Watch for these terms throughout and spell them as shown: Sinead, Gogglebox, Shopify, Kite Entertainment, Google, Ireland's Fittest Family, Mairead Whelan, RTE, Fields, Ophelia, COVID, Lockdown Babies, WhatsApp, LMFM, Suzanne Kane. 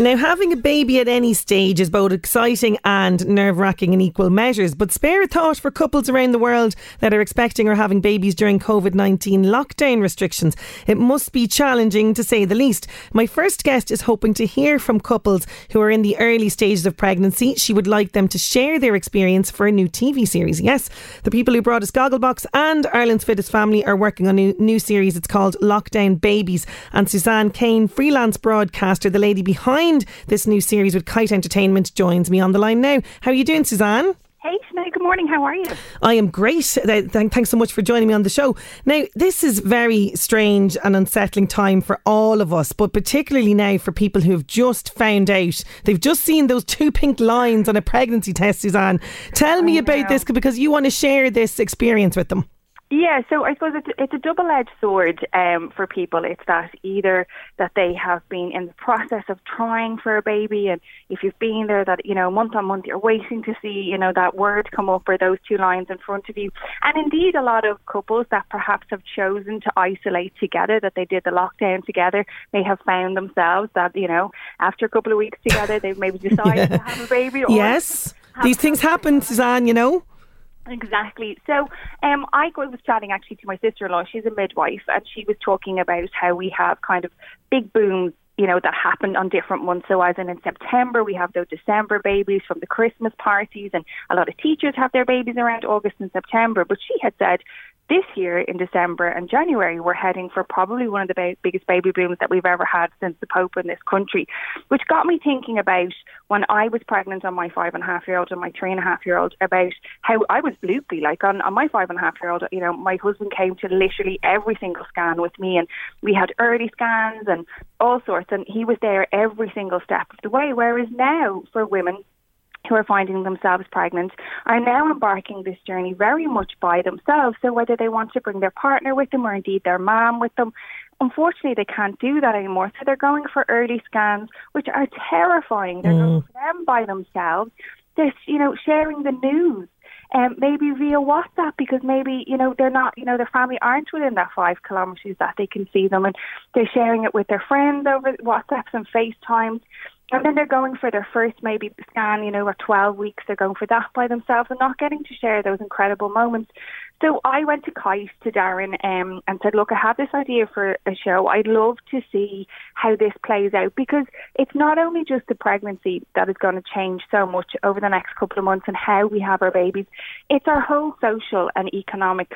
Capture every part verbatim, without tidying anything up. Now, having a baby at any stage is both exciting and nerve-wracking in equal measures, but spare a thought for couples around the world that are expecting or having babies during covid nineteen lockdown restrictions. It must be challenging, to say the least. My first guest is hoping to hear from couples who are in the early stages of pregnancy. She would like them to share their experience for a new T V series. Yes, the people who brought us Gogglebox and Ireland's Fittest Family are working on a new series. It's called Lockdown Babies, and Suzanne Kane, freelance broadcaster, the lady behind this new series with Kite Entertainment, joins me on the line now. How are you doing, Suzanne? Hey, Sinead, good morning. How are you? I am great. Thanks so much for joining me on the show. Now, this is very strange and unsettling time for all of us, but particularly now for people who have just found out. They've just seen those two pink lines on a pregnancy test, Suzanne. Tell me about this, because you want to share this experience with them. Yeah, so I suppose it's, it's a double-edged sword um, for people. It's that either that they have been in the process of trying for a baby, and if you've been there, that, you know, month on month you're waiting to see, you know, that word come up or those two lines in front of you. And indeed, a lot of couples that perhaps have chosen to isolate together, that they did the lockdown together, may have found themselves that, you know, after a couple of weeks together, they've maybe decided yeah. to have a baby. Or yes, these things happen, Suzanne, you know. Exactly. So um, I was chatting actually to my sister-in-law. She's a midwife, and she was talking about how we have kind of big booms, you know, that happened on different months. So as in in September, we have those December babies from the Christmas parties, and a lot of teachers have their babies around August and September. But she had said this year in December and January, we're heading for probably one of the ba- biggest baby booms that we've ever had since the Pope in this country, which got me thinking about when I was pregnant on my five and a half year old and my three and a half year old, about how I was loopy. Like on, on my five and a half year old, you know, my husband came to literally every single scan with me, and we had early scans and all sorts. And he was there every single step of the way. Whereas now, for women who are finding themselves pregnant, are now embarking this journey very much by themselves. So whether they want to bring their partner with them or indeed their mom with them, unfortunately, they can't do that anymore. So they're going for early scans, which are terrifying. They're mm. going for them by themselves. They're, you know, sharing the news. Um, maybe via WhatsApp, because maybe, you know, they're not, you know, their family aren't within that five kilometres that they can see them, and they're sharing it with their friends over WhatsApps and FaceTimes. And then they're going for their first maybe scan, you know, at twelve weeks, they're going for that by themselves and not getting to share those incredible moments. So I went to Kite, to Darren, um, and said, look, I have this idea for a show. I'd love to see how this plays out, because it's not only just the pregnancy that is going to change so much over the next couple of months and how we have our babies. It's our whole social and economic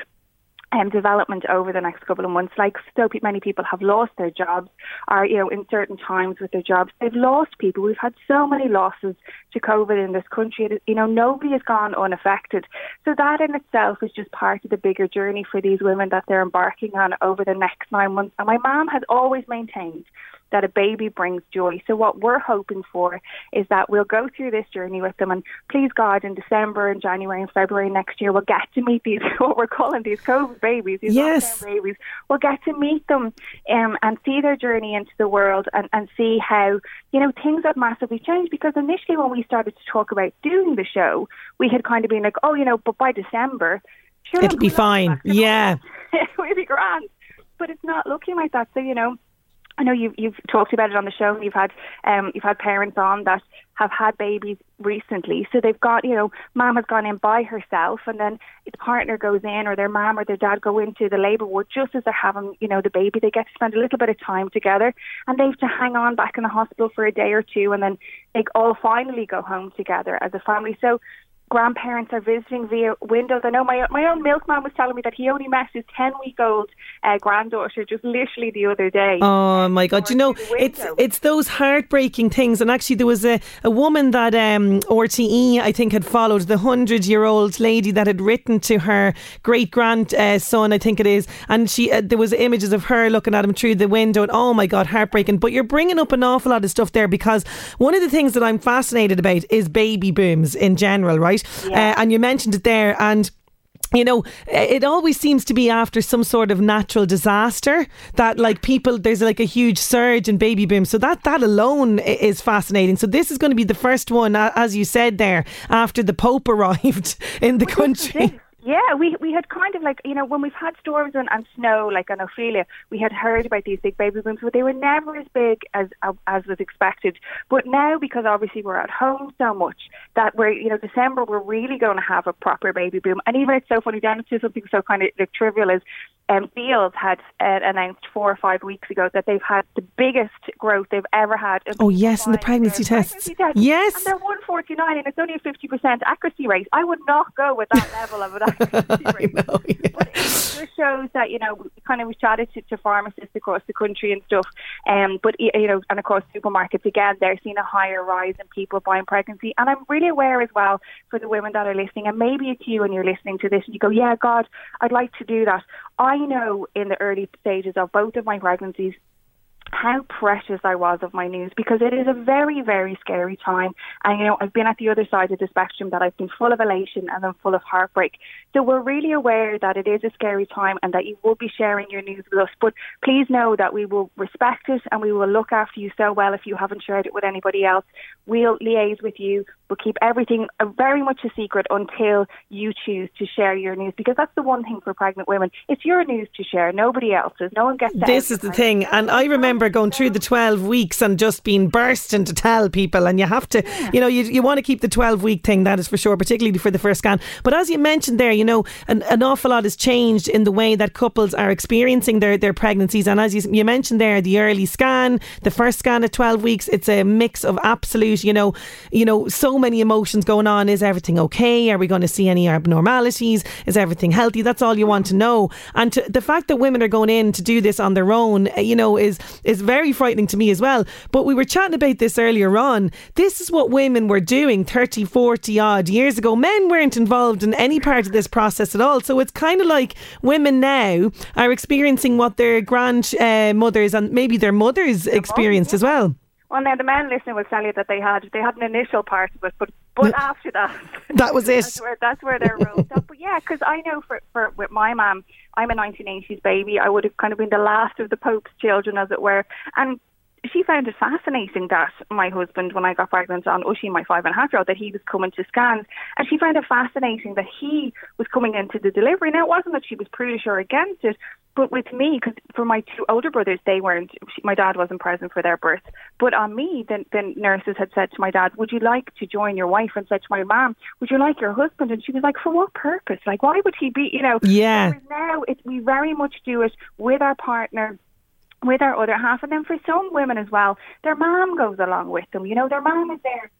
Um, development over the next couple of months. Like, so many people have lost their jobs, or, you know, in certain times with their jobs, they've lost people. We've had so many losses to COVID in this country. It, you know, nobody has gone unaffected. So that in itself is just part of the bigger journey for these women that they're embarking on over the next nine months. And my mom has always maintained that a baby brings joy. So what we're hoping for is that we'll go through this journey with them, and please God, in December and January and February next year, we'll get to meet these, what we're calling these COVID babies, these yes. lockdown babies. We'll get to meet them um, and see their journey into the world, and, and see how, you know, things have massively changed. Because initially when we started to talk about doing the show, we had kind of been like, oh, you know, but by December, sure, it'll be fine. Yeah. It'll be grand. But it's not looking like that. So, you know, I know you've, you've talked about it on the show. You've had um, you've had parents on that have had babies recently. So they've got, you know, mom has gone in by herself, and then the partner goes in, or their mom or their dad go into the labour ward just as they're having, you know, the baby. They get to spend a little bit of time together, and they have to hang on back in the hospital for a day or two, and then they all finally go home together as a family. So grandparents are visiting via windows. I know my my own milkman was telling me that he only met his ten-week-old uh, granddaughter just literally the other day. Oh my God! You know, it's it's those heartbreaking things. And actually, there was a, a woman that um, R T E I think had followed, the hundred-year-old lady that had written to her great-grandson, uh, I think it is, and she uh, there was images of her looking at him through the window. And oh my God, heartbreaking! But you're bringing up an awful lot of stuff there, because one of the things that I'm fascinated about is baby booms in general, right? Yeah. Uh, and you mentioned it there, and you know, it always seems to be after some sort of natural disaster that, like, people, there's like a huge surge in baby boom. So that that alone is fascinating. So this is going to be the first one, as you said there, after the Pope arrived in the country. Yeah, we we had kind of like, you know, when we've had storms and, and snow, like on Ophelia, we had heard about these big baby booms, but they were never as big as as was expected. But now, because obviously we're at home so much, that we're, you know, December, we're really going to have a proper baby boom. And even, it's so funny, down to something so kind of like trivial as um, Fields had uh, announced four or five weeks ago that they've had the biggest growth they've ever had. Oh yes, in the pregnancy tests. pregnancy tests. Yes. And they're one forty-nine, and it's only a fifty percent accuracy rate. I would not go with that level of it. I know, yeah. But it just shows that, you know, we kind of we chatted to, to pharmacists across the country and stuff, um, but, you know, and of course supermarkets, again, they're seeing a higher rise in people buying pregnancy. And I'm really aware as well, for the women that are listening, and maybe it's you and you're listening to this and you go, yeah, God, I'd like to do that. I know in the early stages of both of my pregnancies how precious I was of my news, because it is a very, very scary time. And, you know, I've been at the other side of the spectrum, that I've been full of elation and then full of heartbreak. So we're really aware that it is a scary time and that you will be sharing your news with us. But please know that we will respect it, and we will look after you so well if you haven't shared it with anybody else. We'll liaise with you. We'll keep everything very much a secret until you choose to share your news, because that's the one thing for pregnant women. It's your news to share, nobody else's. No one gets to This is the thing. And I remember going through the twelve weeks and just being bursting to tell people, and you have to, yeah. you know, you you want to keep the twelve week thing, that is for sure, particularly for the first scan. But as you mentioned there, you know, an, an awful lot has changed in the way that couples are experiencing their, their pregnancies. And as you, you mentioned there, the early scan, the first scan at twelve weeks, it's a mix of absolute, you know, you know, so many emotions going on. Is everything okay? Are we going to see any abnormalities? Is everything healthy? That's all you want to know. And to, the fact that women are going in to do this on their own, you know, is is It's very frightening to me as well. But we were chatting about this earlier on. This is what women were doing thirty, forty odd years ago. Men weren't involved in any part of this process at all. So it's kind of like women now are experiencing what their grandmothers uh, and maybe their mothers experienced as well. Well, now the men listening will tell you that they had they had an initial part of it, but but after that, that was it. That's where that's where they're rolled up. But yeah, because I know for for with my mum, I'm a nineteen eighties baby. I would have kind of been the last of the Pope's children, as it were, and she found it fascinating that my husband, when I got pregnant on Ushi, my five and a half year old, that he was coming to scans, and she found it fascinating that he was coming into the delivery. Now, it wasn't that she was prudish or against it. But with me, because for my two older brothers, they weren't, my dad wasn't present for their birth. But on me, then, then nurses had said to my dad, would you like to join your wife? And said to my mum, would you like your husband? And she was like, for what purpose? Like, why would he be, you know? Yeah. Now, it, we very much do it with our partner, with our other half. And then for some women as well, their mum goes along with them. You know, their mum is their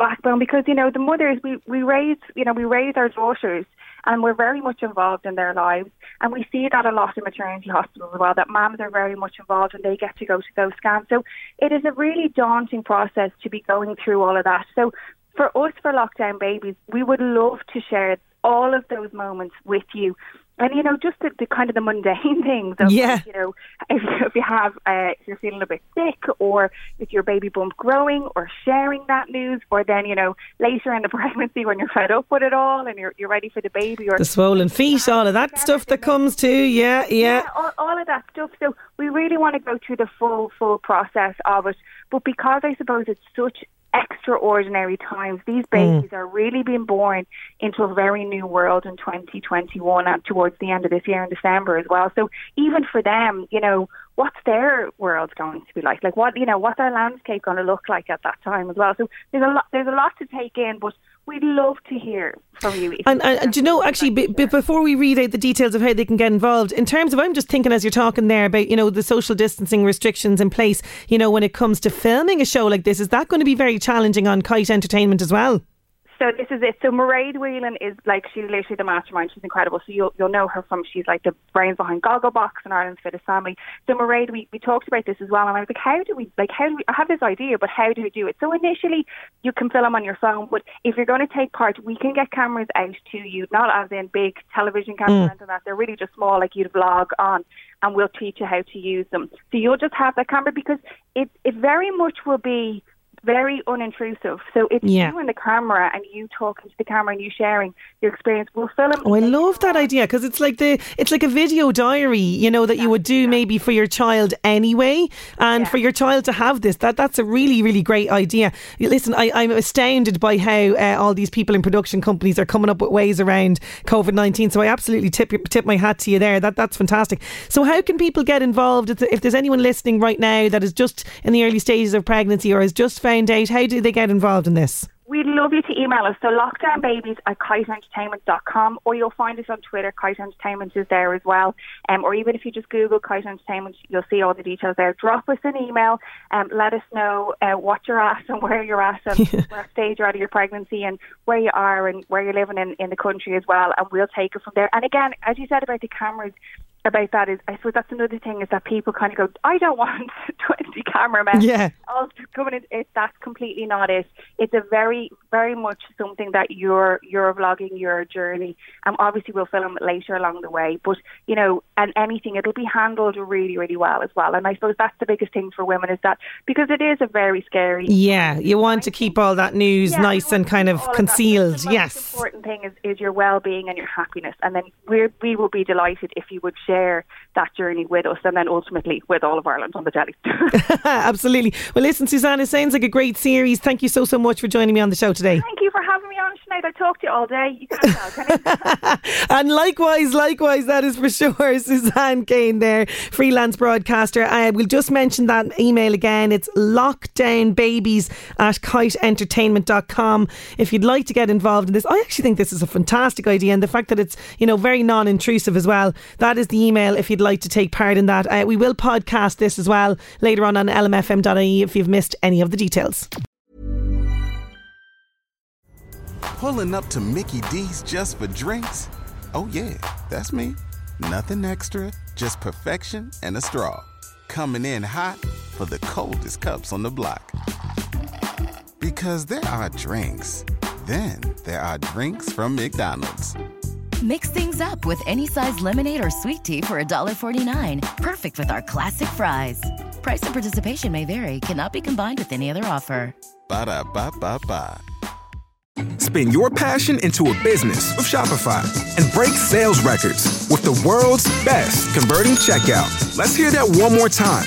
backbone, because, you know, the mothers, we, we raise, you know, we raise our daughters, and we're very much involved in their lives. And we see that a lot in maternity hospitals as well, that mums are very much involved and they get to go to those scans. So it is a really daunting process to be going through all of that. So for us, for Lockdown Babies, we would love to share all of those moments with you. And, you know, just the, the kind of the mundane things of, yeah. you know, if, if you have, uh, if you're feeling a bit sick, or if your baby bump growing, or sharing that news, or then, you know, later in the pregnancy when you're fed up with it all and you're you're ready for the baby, or the swollen feet, all of that stuff that comes too. Yeah, yeah. yeah all, all of that stuff. So we really want to go through the full, full process of it. But because I suppose it's such extraordinary times, these babies mm. are really being born into a very new world in twenty twenty-one, and towards the end of this year in December as well. So even for them, you know, what's their world going to be like? Like, what, you know, what's our landscape going to look like at that time as well? So there's a lot, there's a lot to take in, but we'd love to hear from you. And, and, and do you know, actually, b- b- before we read out the details of how they can get involved, in terms of, I'm just thinking as you're talking there about, you know, the social distancing restrictions in place, you know, when it comes to filming a show like this, is that going to be very challenging on Kite Entertainment as well? So this is it. So Mairead Whelan is like, she's literally the mastermind. She's incredible. So you'll, you'll know her from, she's like the brains behind Gogglebox and Ireland's Fittest Family. So Mairead, we, we talked about this as well. And I was like, how do we, like, how do we, I have this idea, but how do we do it? So initially you can film on your phone, but if you're going to take part, we can get cameras out to you, not as in big television cameras mm. and that. They're really just small, like you'd vlog on, and we'll teach you how to use them. So you'll just have that camera because it, it very much will be very unintrusive. So it's yeah. you and the camera and you talking to the camera and you sharing your experience. We'll film. Oh, I love that idea, because it's like the it's like a video diary, you know, that yeah, you would do yeah. maybe for your child anyway, and yeah. for your child to have this. That That's a really, really great idea. Listen, I, I'm astounded by how uh, all these people in production companies are coming up with ways around COVID nineteen. So I absolutely tip tip my hat to you there. That That's fantastic. So how can people get involved? If there's anyone listening right now that is just in the early stages of pregnancy or is just found out, how do they get involved in this? We'd love you to email us. So lockdown babies at kite entertainment dot com, or you'll find us on Twitter. Kite Entertainment is there as well. Um, or even if you just Google Kite Entertainment, you'll see all the details there. Drop us an email. Um, let us know uh, what you're at and where you're at and yeah. what stage you're at of your pregnancy and where you are and where you're living in, in the country as well. And we'll take it from there. And again, as you said about the cameras, about that is, I suppose that's another thing, is that people kind of go, I don't want twenty cameramen yeah. all coming in. It, that's completely not it. It's a very, very much something that you're you're vlogging your journey. Um, obviously we'll film it later along the way, but you know, and anything, it'll be handled really, really well as well. And I suppose that's the biggest thing for women, is that because it is a very scary. Yeah, you want to keep all that news yeah, nice and kind of concealed. The yes. most important thing is, is your well-being and your happiness. And then we're, we will be delighted if you would share that journey with us, and then ultimately with all of Ireland on the telly. Absolutely. Well, listen, Suzanne, it sounds like a great series. Thank you so, so much for joining me on the show today. Thank you for having me on, Sinead. I talked to you all day. You can't tell, can you? And likewise, likewise, that is for sure. Suzanne Kane there, freelance broadcaster. I will just mention that email again. It's lockdown babies at kite entertainment dot com. If you'd like to get involved in this, I actually think this is a fantastic idea, and the fact that it's, you know, very non-intrusive as well. That is the email if you'd like to take part in that. Uh, we will podcast this as well later on on L M F M dot I E if you've missed any of the details. Pulling up to Mickey D's just for drinks? Oh yeah, that's me. Nothing extra, just perfection and a straw. Coming in hot for the coldest cups on the block. Because there are drinks. Then there are drinks from McDonald's. Mix things up with any size lemonade or sweet tea for one dollar forty-nine. Perfect with our classic fries. Price and participation may vary. Cannot be combined with any other offer. Ba-da-ba-ba-ba. Spin your passion into a business with Shopify and break sales records with the world's best converting checkout. Let's hear that one more time.